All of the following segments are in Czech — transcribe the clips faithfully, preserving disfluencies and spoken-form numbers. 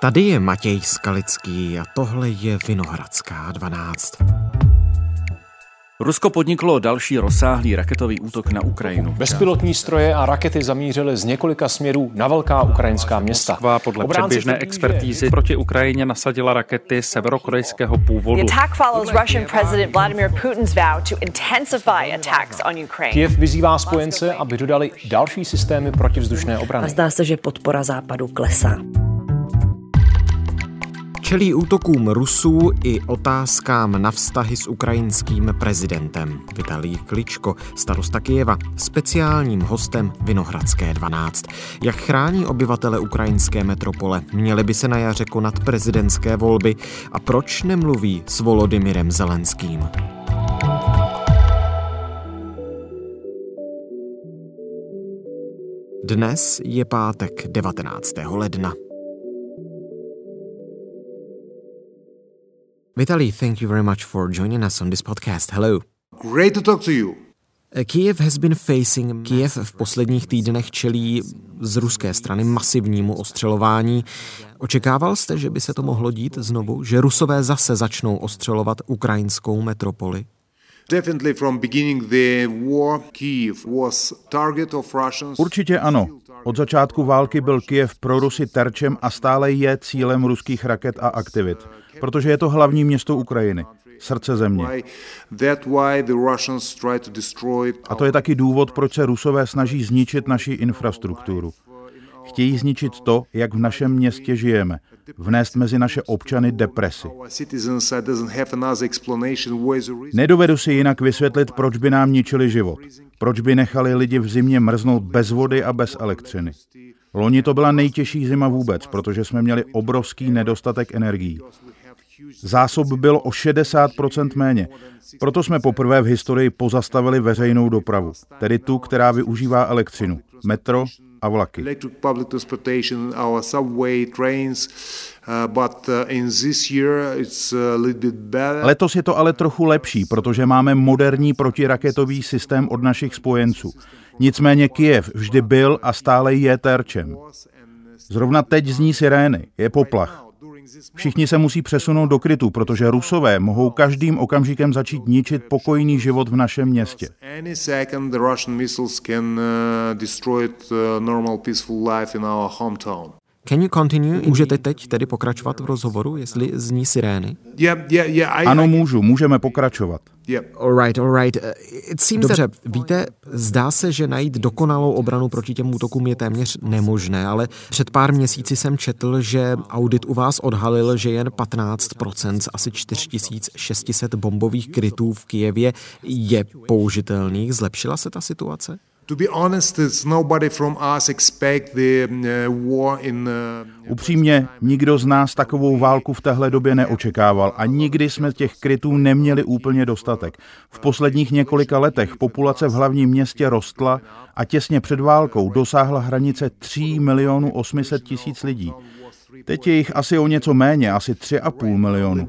Tady je Matěj Skalický a tohle je Vinohradská dvanáct. Rusko podniklo další rozsáhlý raketový útok na Ukrajinu. Bezpilotní stroje a rakety zamířily z několika směrů na velká ukrajinská města. Moskva podle předběžné expertízy proti Ukrajině nasadila rakety severokorejského původu. Kyjev vyzývá spojence, aby dodali další systémy protivzdušné obrany. A zdá se, že podpora Západu klesá. Čelí útokům Rusů i otázkám na vztahy s ukrajinským prezidentem. Vitalij Kličko, starosta Kyjeva, speciálním hostem Vinohradské dvanáct. Jak chrání obyvatele ukrajinské metropole? Měly by se na jaře konat prezidentské volby? A proč nemluví s Volodymyrem Zelenským? Dnes je pátek devatenáctého ledna. Vitaly, thank you very much for joining us on this podcast. Hello. Great to talk to you. Kyiv has been facing... Kyiv v posledních týdnech čelí z ruské strany masivnímu ostřelování. Očekával jste, že by se to mohlo dít znovu? Že Rusové zase začnou ostřelovat ukrajinskou metropoli? Určitě ano. Od začátku války byl Kyjev pro Rusy terčem a stále je cílem ruských raket a aktivit, protože je to hlavní město Ukrajiny, srdce země. A to je taky důvod, proč se Rusové snaží zničit naši infrastrukturu. Chtějí zničit to, jak v našem městě žijeme, vnést mezi naše občany depresi. Nedovedu si jinak vysvětlit, proč by nám ničili život, proč by nechali lidi v zimě mrznout bez vody a bez elektřiny. Loni to byla nejtěžší zima vůbec, protože jsme měli obrovský nedostatek energií. Zásob byl o šedesát procent méně, proto jsme poprvé v historii pozastavili veřejnou dopravu, tedy tu, která využívá elektřinu, metro a vlaky. Letos je to ale trochu lepší, protože máme moderní protiraketový systém od našich spojenců. Nicméně Kyjev vždy byl a stále je terčem. Zrovna teď zní sirény, je poplach. Všichni se musí přesunout do krytu, protože Rusové mohou každým okamžikem začít ničit pokojný život v našem městě. Can you continue? Můžete teď tedy pokračovat v rozhovoru, jestli zní sirény? Ano, můžu, můžeme pokračovat. All right, all right. It seems Dobře, that... víte, zdá se, že najít dokonalou obranu proti těm útokům je téměř nemožné, ale před pár měsíci jsem četl, že audit u vás odhalil, že jen patnáct procent z asi čtyři tisíce šest set bombových krytů v Kyjevě je použitelných. Zlepšila se ta situace? Upřímně, nikdo z nás takovou válku v téhle době neočekával a nikdy jsme těch krytů neměli úplně dostatek. V posledních několika letech populace v hlavním městě rostla a těsně před válkou dosáhla hranice tři miliony osm set tisíc lidí. Teď je jich asi o něco méně, asi tři a půl milionu.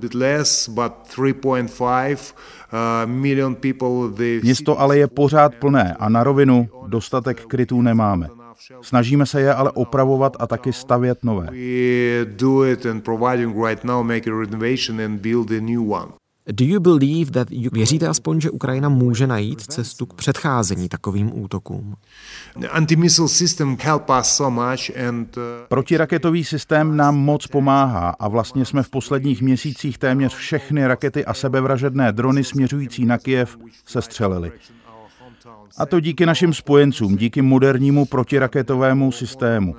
Město ale je pořád plné a na rovinu dostatek krytů nemáme. Snažíme se je ale opravovat a taky stavět nové. Do you believe that you... Věříte aspoň, že Ukrajina může najít cestu k předcházení takovým útokům? Protiraketový systém nám moc pomáhá a vlastně jsme v posledních měsících téměř všechny rakety a sebevražedné drony směřující na Kyjev sestřelili. A to díky našim spojencům, díky modernímu protiraketovému systému.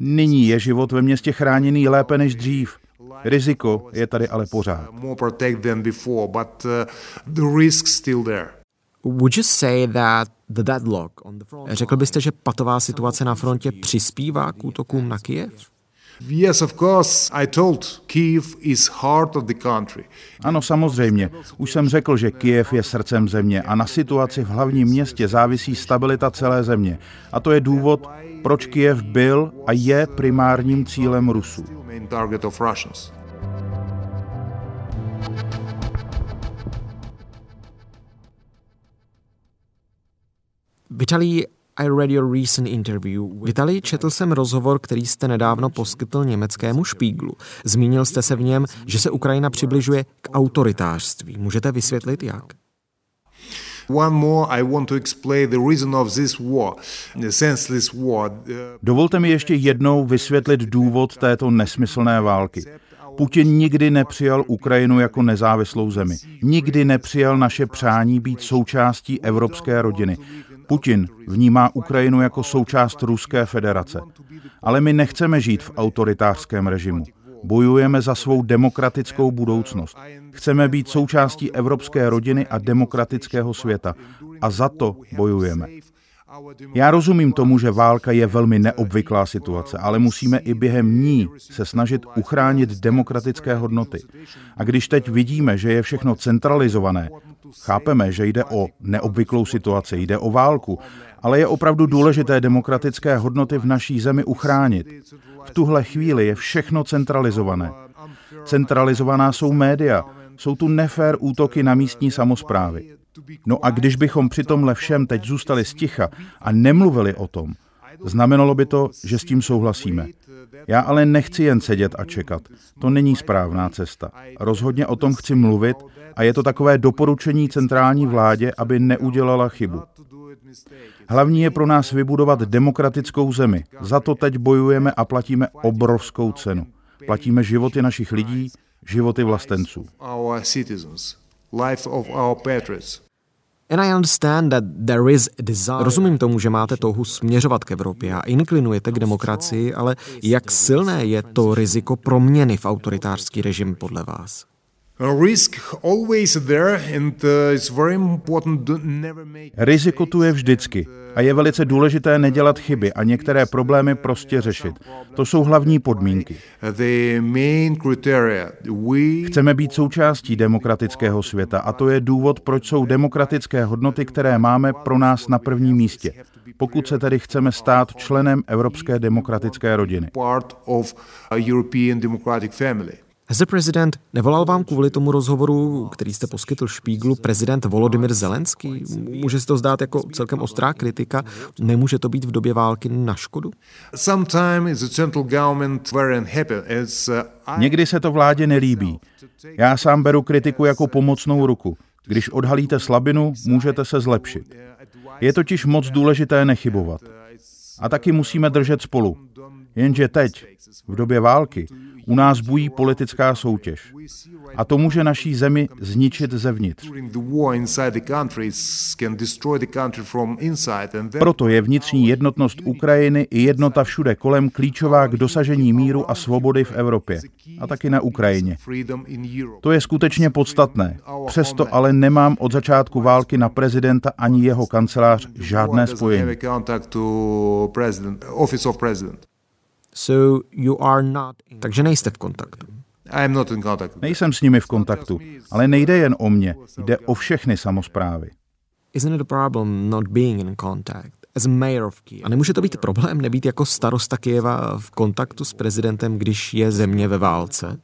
Nyní je život ve městě chráněný lépe než dřív. Riziko je tady ale pořád. Řekl byste, že patová situace na frontě přispívá k útokům na Kyjev? Ano, samozřejmě. Už jsem řekl, že Kyjev je srdcem země a na situaci v hlavním městě závisí stabilita celé země. A to je důvod, proč Kyjev byl a je primárním cílem Rusů. Vitalij, I read your recent interview. Vitalij, četl jsem rozhovor, který jste nedávno poskytl německému Špíglu. Zmínil jste se v něm, že se Ukrajina přibližuje k autoritářství. Můžete vysvětlit, jak? Dovolte mi ještě jednou vysvětlit důvod této nesmyslné války. Putin nikdy nepřijal Ukrajinu jako nezávislou zemi. Nikdy nepřijal naše přání být součástí evropské rodiny. Putin vnímá Ukrajinu jako součást Ruské federace. Ale my nechceme žít v autoritářském režimu. Bojujeme za svou demokratickou budoucnost. Chceme být součástí evropské rodiny a demokratického světa. A za to bojujeme. Já rozumím tomu, že válka je velmi neobvyklá situace, ale musíme i během ní se snažit uchránit demokratické hodnoty. A když teď vidíme, že je všechno centralizované, chápeme, že jde o neobvyklou situaci, jde o válku, ale je opravdu důležité demokratické hodnoty v naší zemi uchránit. V tuhle chvíli je všechno centralizované. Centralizovaná jsou média, jsou tu nefér útoky na místní samosprávy. No a když bychom při tomhle všem teď zůstali sticha a nemluvili o tom, znamenalo by to, že s tím souhlasíme. Já ale nechci jen sedět a čekat. To není správná cesta. Rozhodně o tom chci mluvit a je to takové doporučení centrální vládě, aby neudělala chybu. Hlavní je pro nás vybudovat demokratickou zemi. Za to teď bojujeme a platíme obrovskou cenu. Platíme životy našich lidí, životy vlastenců. Life of our patriots. And I understand that there is a desire. Rozumím tomu, že máte touhu směřovat k Evropě a inklinujete k demokracii, ale jak silné je to riziko proměny v autoritářský režim podle vás? Riziko tu je vždycky a je velice důležité nedělat chyby a některé problémy prostě řešit. To jsou hlavní podmínky. Chceme být součástí demokratického světa a to je důvod, proč jsou demokratické hodnoty, které máme, pro nás na prvním místě. Pokud se tedy chceme stát členem Evropské demokratické rodiny. As a president, nevolal vám kvůli tomu rozhovoru, který jste poskytl Špíglu, prezident Volodymyr Zelenský? Může se to zdát jako celkem ostrá kritika? Nemůže to být v době války na škodu? Někdy se to vládě nelíbí. Já sám beru kritiku jako pomocnou ruku. Když odhalíte slabinu, můžete se zlepšit. Je totiž moc důležité nechybovat. A taky musíme držet spolu. Jenže teď, v době války, u nás bují politická soutěž. A to může naší zemi zničit zevnitř. Proto je vnitřní jednotnost Ukrajiny i jednota všude kolem klíčová k dosažení míru a svobody v Evropě. A taky na Ukrajině. To je skutečně podstatné. Přesto ale nemám od začátku války na prezidenta ani jeho kancelář žádné spojení. So you are not in... Takže nejste v kontaktu. I'm not in contact. Nejsem s nimi v kontaktu, ale nejde jen o mě, jde o všechny samosprávy. Isn't it a problem not being in contact as mayor of Kyiv? A nemůže to být problém nebýt jako starosta Kyjeva v kontaktu s prezidentem, když je země ve válce?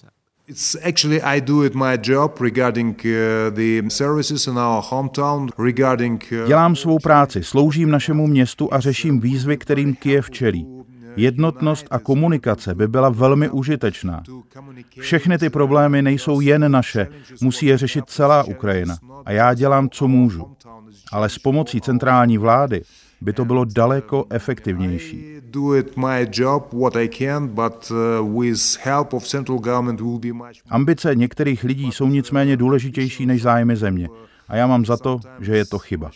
It's actually I do it my job regarding the services in our hometown regarding Dělám svou práci, sloužím našemu městu a řeším výzvy, kterým Kyjev čelí. Jednotnost a komunikace by byla velmi užitečná. Všechny ty problémy nejsou jen naše, musí je řešit celá Ukrajina. A já dělám, co můžu. Ale s pomocí centrální vlády by to bylo daleko efektivnější. Ambice některých lidí jsou nicméně důležitější než zájmy země. A já mám za to, že je to chyba.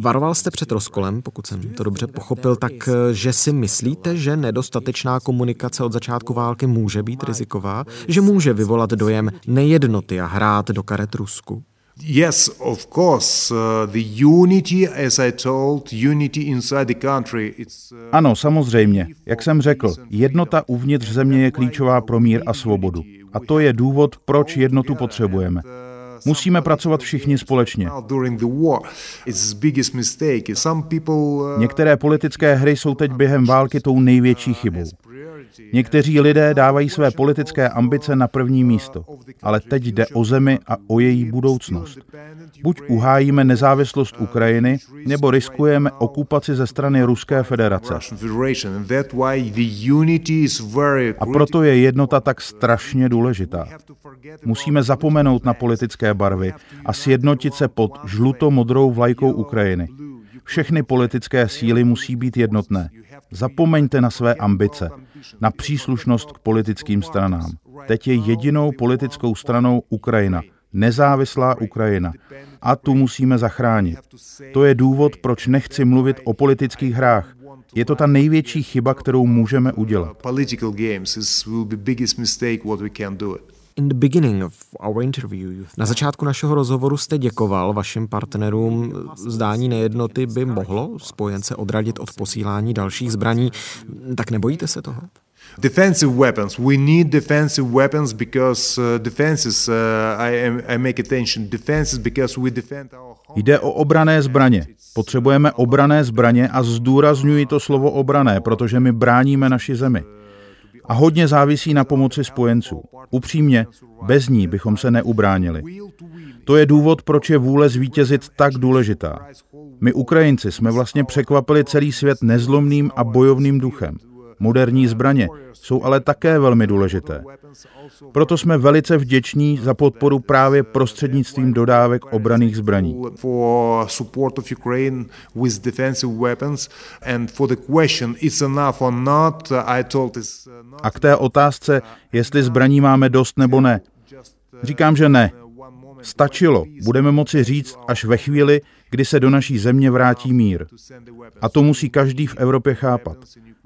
Varoval jste před rozkolem, pokud jsem to dobře pochopil, tak že si myslíte, že nedostatečná komunikace od začátku války může být riziková, že může vyvolat dojem nejednoty a hrát do karet Rusku? Yes, of course, the unity, as I told, unity inside the country. Ano, samozřejmě. Jak jsem řekl, jednota uvnitř země je klíčová pro mír a svobodu. A to je důvod, proč jednotu potřebujeme. Musíme pracovat všichni společně. Některé politické hry jsou teď během války tou největší chybou. Někteří lidé dávají své politické ambice na první místo, ale teď jde o zemi a o její budoucnost. Buď uhájíme nezávislost Ukrajiny, nebo riskujeme okupaci ze strany Ruské federace. A proto je jednota tak strašně důležitá. Musíme zapomenout na politické barvy a sjednotit se pod žluto-modrou vlajkou Ukrajiny. Všechny politické síly musí být jednotné. Zapomeňte na své ambice, na příslušnost k politickým stranám. Teď je jedinou politickou stranou Ukrajina, nezávislá Ukrajina. A tu musíme zachránit. To je důvod, proč nechci mluvit o politických hrách. Je to ta největší chyba, kterou můžeme udělat. Na začátku našeho rozhovoru jste děkoval vašim partnerům. Zdání nejednoty by mohlo spojence odradit od posílání dalších zbraní. Tak nebojíte se toho? Defensive weapons. We need defensive weapons because defenses. I make attention defenses because we defend our home. Jde o obranné zbraně. Potřebujeme obranné zbraně a zdůrazňuji to slovo obranné, protože my bráníme naši zemi. A hodně závisí na pomoci spojenců. Upřímně, bez ní bychom se neubránili. To je důvod, proč je vůle zvítězit tak důležitá. My Ukrajinci jsme vlastně překvapili celý svět nezlomným a bojovným duchem. Moderní zbraně jsou ale také velmi důležité. Proto jsme velice vděční za podporu právě prostřednictvím dodávek obranných zbraní. A k té otázce, jestli zbraní máme dost nebo ne. Říkám, že ne. Stačilo, budeme moci říct až ve chvíli, kdy se do naší země vrátí mír. A to musí každý v Evropě chápat.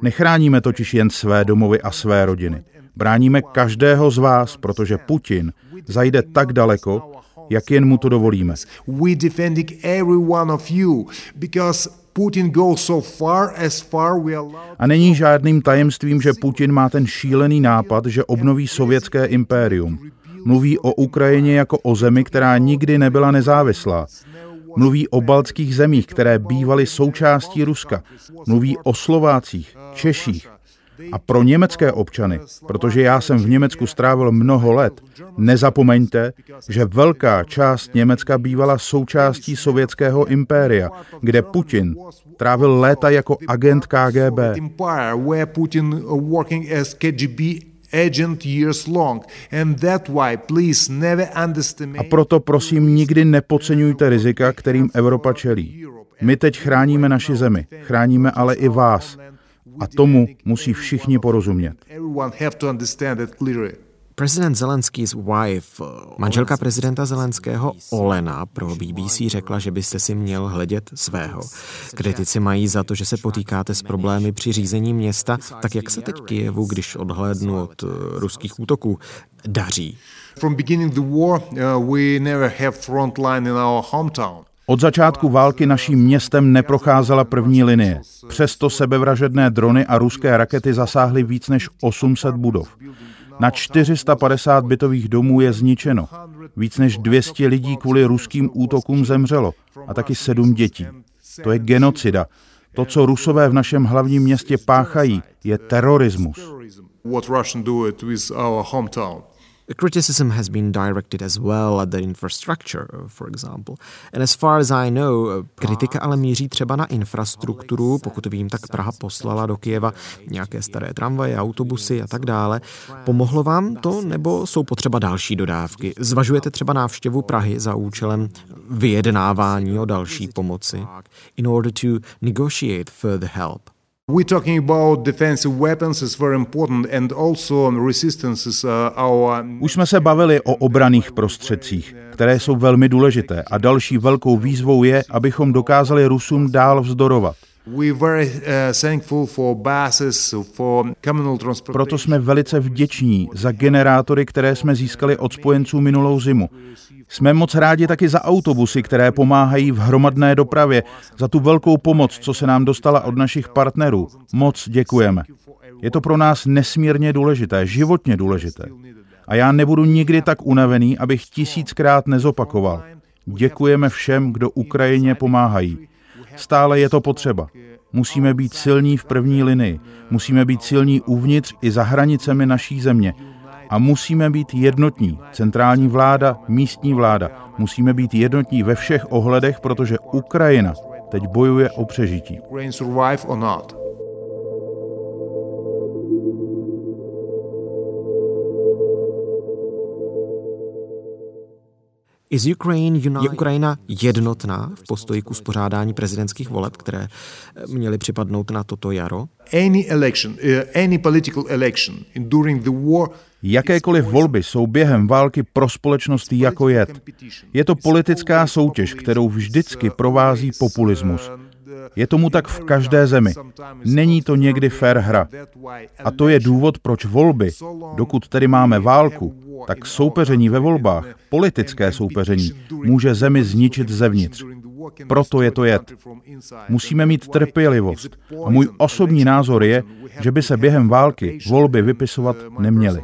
Nechráníme totiž jen své domovy a své rodiny. Bráníme každého z vás, protože Putin zajde tak daleko, jak jen mu to dovolíme. A není žádným tajemstvím, že Putin má ten šílený nápad, že obnoví sovětské impérium. Mluví o Ukrajině jako o zemi, která nikdy nebyla nezávislá. Mluví o baltských zemích, které bývaly součástí Ruska. Mluví o Slovácích, Češích. A pro německé občany, protože já jsem v Německu strávil mnoho let, nezapomeňte, že velká část Německa bývala součástí sovětského impéria, kde Putin trávil léta jako agent K G B. A proto prosím, nikdy nepodceňujte rizika, kterým Evropa čelí. My teď chráníme naši zemi, chráníme ale i vás. A tomu musí všichni porozumět. Prezident Zelenský's wife, manželka prezidenta Zelenského Olena, pro B B C řekla, že byste si měl hledět svého. Kritici mají za to, že se potýkáte s problémy při řízení města, tak jak se teď Kyjevu, když odhlédnu od ruských útoků, daří. Od začátku války naším městem neprocházela první linie. Přesto sebevražedné drony a ruské rakety zasáhly víc než osm set budov. Na čtyři sta padesát bytových domů je zničeno. Víc než dvě stě lidí kvůli ruským útokům zemřelo a taky sedm dětí. To je genocida. To, co Rusové v našem hlavním městě páchají, je terorismus. Criticism has been directed as well at the infrastructure, for example. And as far as I know, kritika ale míří třeba na infrastrukturu, pokud vím, tak Praha poslala do Kyjeva nějaké staré tramvaje, autobusy a tak dále. Pomohlo vám to, nebo jsou potřeba další dodávky? Zvažujete třeba návštěvu Prahy za účelem vyjednávání o další pomoci? In order to negotiate further help. We're talking about defensive weapons is very important and also resistance is our. Už jsme se bavili o obranných prostředcích, které jsou velmi důležité, a další velkou výzvou je, abychom dokázali Rusům dál vzdorovat. Proto jsme velice vděční za generátory, které jsme získali od spojenců minulou zimu. Jsme moc rádi taky za autobusy, které pomáhají v hromadné dopravě, za tu velkou pomoc, co se nám dostala od našich partnerů. Moc děkujeme. Je to pro nás nesmírně důležité, životně důležité. A já nebudu nikdy tak unavený, abych tisíckrát nezopakoval. Děkujeme všem, kdo Ukrajině pomáhají. Stále je to potřeba. Musíme být silní v první linii, musíme být silní uvnitř i za hranicemi naší země a musíme být jednotní, centrální vláda, místní vláda. Musíme být jednotní ve všech ohledech, protože Ukrajina teď bojuje o přežití. Je Ukrajina jednotná v postoji k uspořádání prezidentských voleb, které měly připadnout na toto jaro? Jakékoliv volby jsou během války pro společnost jako jed. Je to politická soutěž, kterou vždycky provází populismus. Je tomu tak v každé zemi. Není to někdy fair hra. A to je důvod, proč volby, dokud tedy máme válku, tak soupeření ve volbách, politické soupeření, může zemi zničit zevnitř. Proto je to jed. Musíme mít trpělivost. A můj osobní názor je, že by se během války volby vypisovat neměly.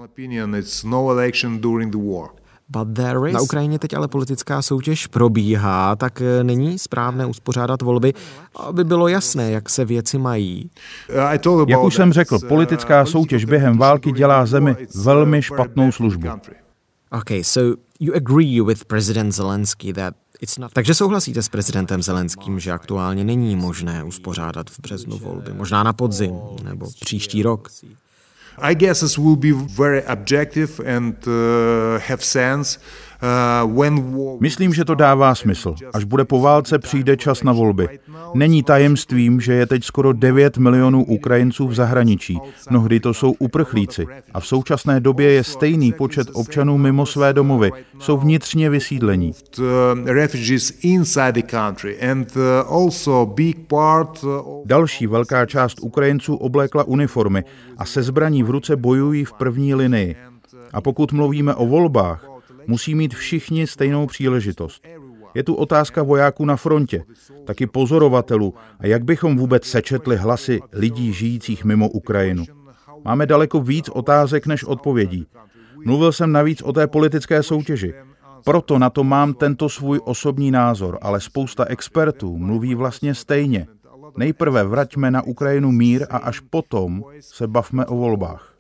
Na Ukrajině teď ale politická soutěž probíhá, tak není správné uspořádat volby, aby bylo jasné, jak se věci mají. Jak už jsem řekl, politická soutěž během války dělá zemi velmi špatnou službu. Okay, so you agree with President Zelensky that Takže souhlasíte s prezidentem Zelenským, že aktuálně není možné uspořádat v březnu volby, možná na podzim nebo příští rok? I guess this will be very objective and uh, have sense. Myslím, že to dává smysl. Až bude po válce, přijde čas na volby. Není tajemstvím, že je teď skoro devět milionů Ukrajinců v zahraničí. Mnohdy to jsou uprchlíci. A v současné době je stejný počet občanů mimo své domovy. Jsou vnitřně vysídlení. Další velká část Ukrajinců oblékla uniformy a se zbraní v ruce bojují v první linii. A pokud mluvíme o volbách, musí mít všichni stejnou příležitost. Je tu otázka vojáků na frontě, taky pozorovatelů a jak bychom vůbec sečetli hlasy lidí žijících mimo Ukrajinu. Máme daleko víc otázek než odpovědí. Mluvil jsem navíc o té politické soutěži. Proto na to mám tento svůj osobní názor, ale spousta expertů mluví vlastně stejně. Nejprve vraťme na Ukrajinu mír a až potom se bavme o volbách.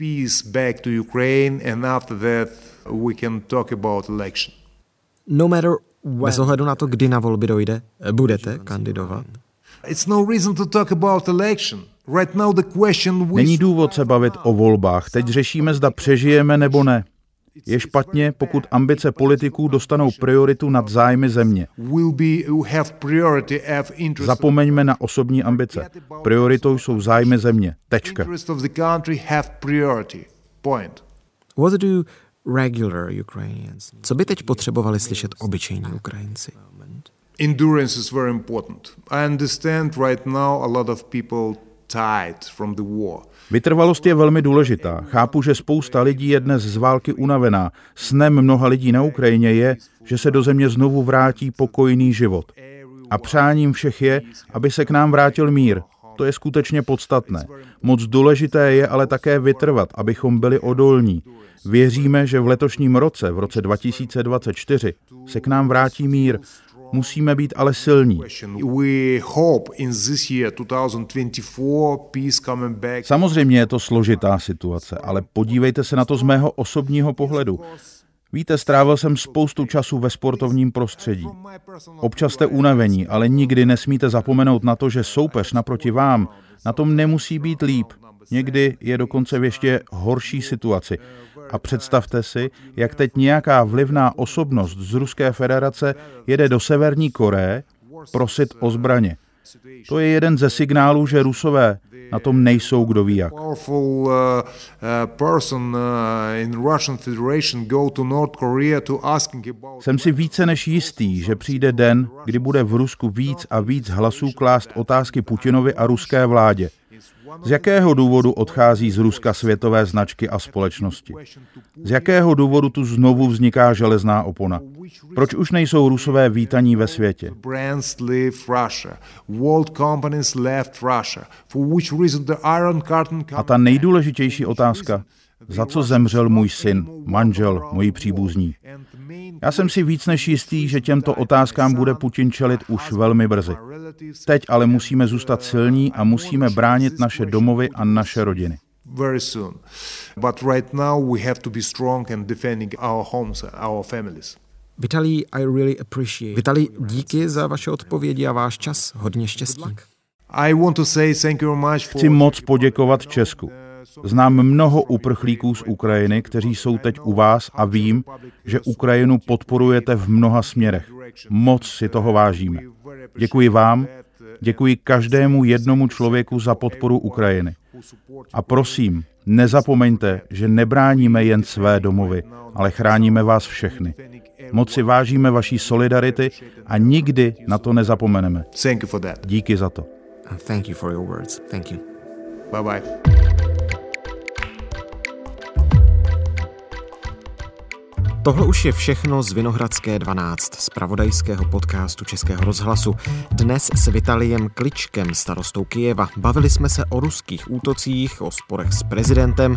Bez ohledu na to, kdy na volby dojde, budete kandidovat? Není důvod se bavit o volbách. Teď řešíme, zda přežijeme nebo ne. Je špatně, pokud ambice politiků dostanou prioritu nad zájmy země. Zapomeňme na osobní ambice. Prioritou jsou zájmy země. Tečka. Co by teď potřebovali slyšet obyčejní Ukrajinci? Endurance is very important. I understand right now a lot of people tired from the war. Vytrvalost je velmi důležitá. Chápu, že spousta lidí je dnes z války unavená. Snem mnoha lidí na Ukrajině je, že se do země znovu vrátí pokojný život. A přáním všech je, aby se k nám vrátil mír. To je skutečně podstatné. Moc důležité je ale také vytrvat, abychom byli odolní. Věříme, že v letošním roce, v roce dva tisíce dvacet čtyři, se k nám vrátí mír. Musíme být ale silní. Samozřejmě je to složitá situace, ale podívejte se na to z mého osobního pohledu. Víte, strávil jsem spoustu času ve sportovním prostředí. Občas jste unavení, ale nikdy nesmíte zapomenout na to, že soupeř naproti vám na tom nemusí být líp. Někdy je dokonce v ještě horší situaci. A představte si, jak teď nějaká vlivná osobnost z Ruské federace jede do Severní Koreje prosit o zbraně. To je jeden ze signálů, že Rusové na tom nejsou kdo ví jak. Jsem si více než jistý, že přijde den, kdy bude v Rusku víc a víc hlasů klást otázky Putinovi a ruské vládě. Z jakého důvodu odchází z Ruska světové značky a společnosti? Z jakého důvodu tu znovu vzniká železná opona? Proč už nejsou Rusové vítaní ve světě? A ta nejdůležitější otázka, za co zemřel můj syn, manžel, moji příbuzní. Já jsem si víc než jistý, že těmto otázkám bude Putin čelit už velmi brzy. Teď ale musíme zůstat silní a musíme bránit naše domovy a naše rodiny. Very soon. But right now we have to be strong and defending our homes and our families. Vitalij, I really appreciate. Vitalij, díky za vaše odpovědi a váš čas. Hodně štěstí. I want to say thank you very much for... Chci moc poděkovat Česku. Znám mnoho uprchlíků z Ukrajiny, kteří jsou teď u vás a vím, že Ukrajinu podporujete v mnoha směrech. Moc si toho vážíme. Děkuji vám, děkuji každému jednomu člověku za podporu Ukrajiny. A prosím, nezapomeňte, že nebráníme jen své domovy, ale chráníme vás všechny. Moc si vážíme vaší solidarity a nikdy na to nezapomeneme. Díky za to. Tohle už je všechno z Vinohradské dvanáct, z zpravodajského podcastu Českého rozhlasu. Dnes s Vitalijem Kličkem, starostou Kyjeva. Bavili jsme se o ruských útocích, o sporech s prezidentem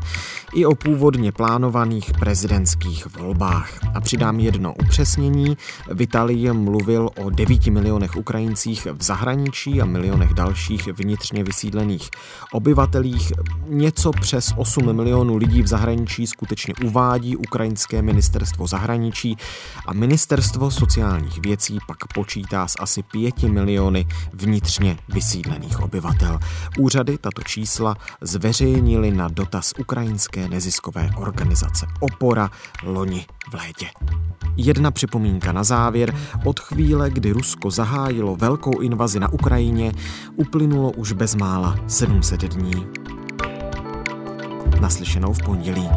i o původně plánovaných prezidentských volbách. A přidám jedno upřesnění. Vitalij mluvil o devíti milionech Ukrajincích v zahraničí a milionech dalších vnitřně vysídlených obyvatelích. Něco přes osmi milionů lidí v zahraničí skutečně uvádí ukrajinské ministerstvo zahraničí a ministerstvo sociálních věcí pak počítá s asi pěti miliony vnitřně vysídlených obyvatel. Úřady tato čísla zveřejnily na dotaz ukrajinské neziskové organizace Opora loni v létě. Jedna připomínka na závěr. Od chvíle, kdy Rusko zahájilo velkou invazi na Ukrajině, uplynulo už bezmála sedm set dní. Naslyšenou v pondělí.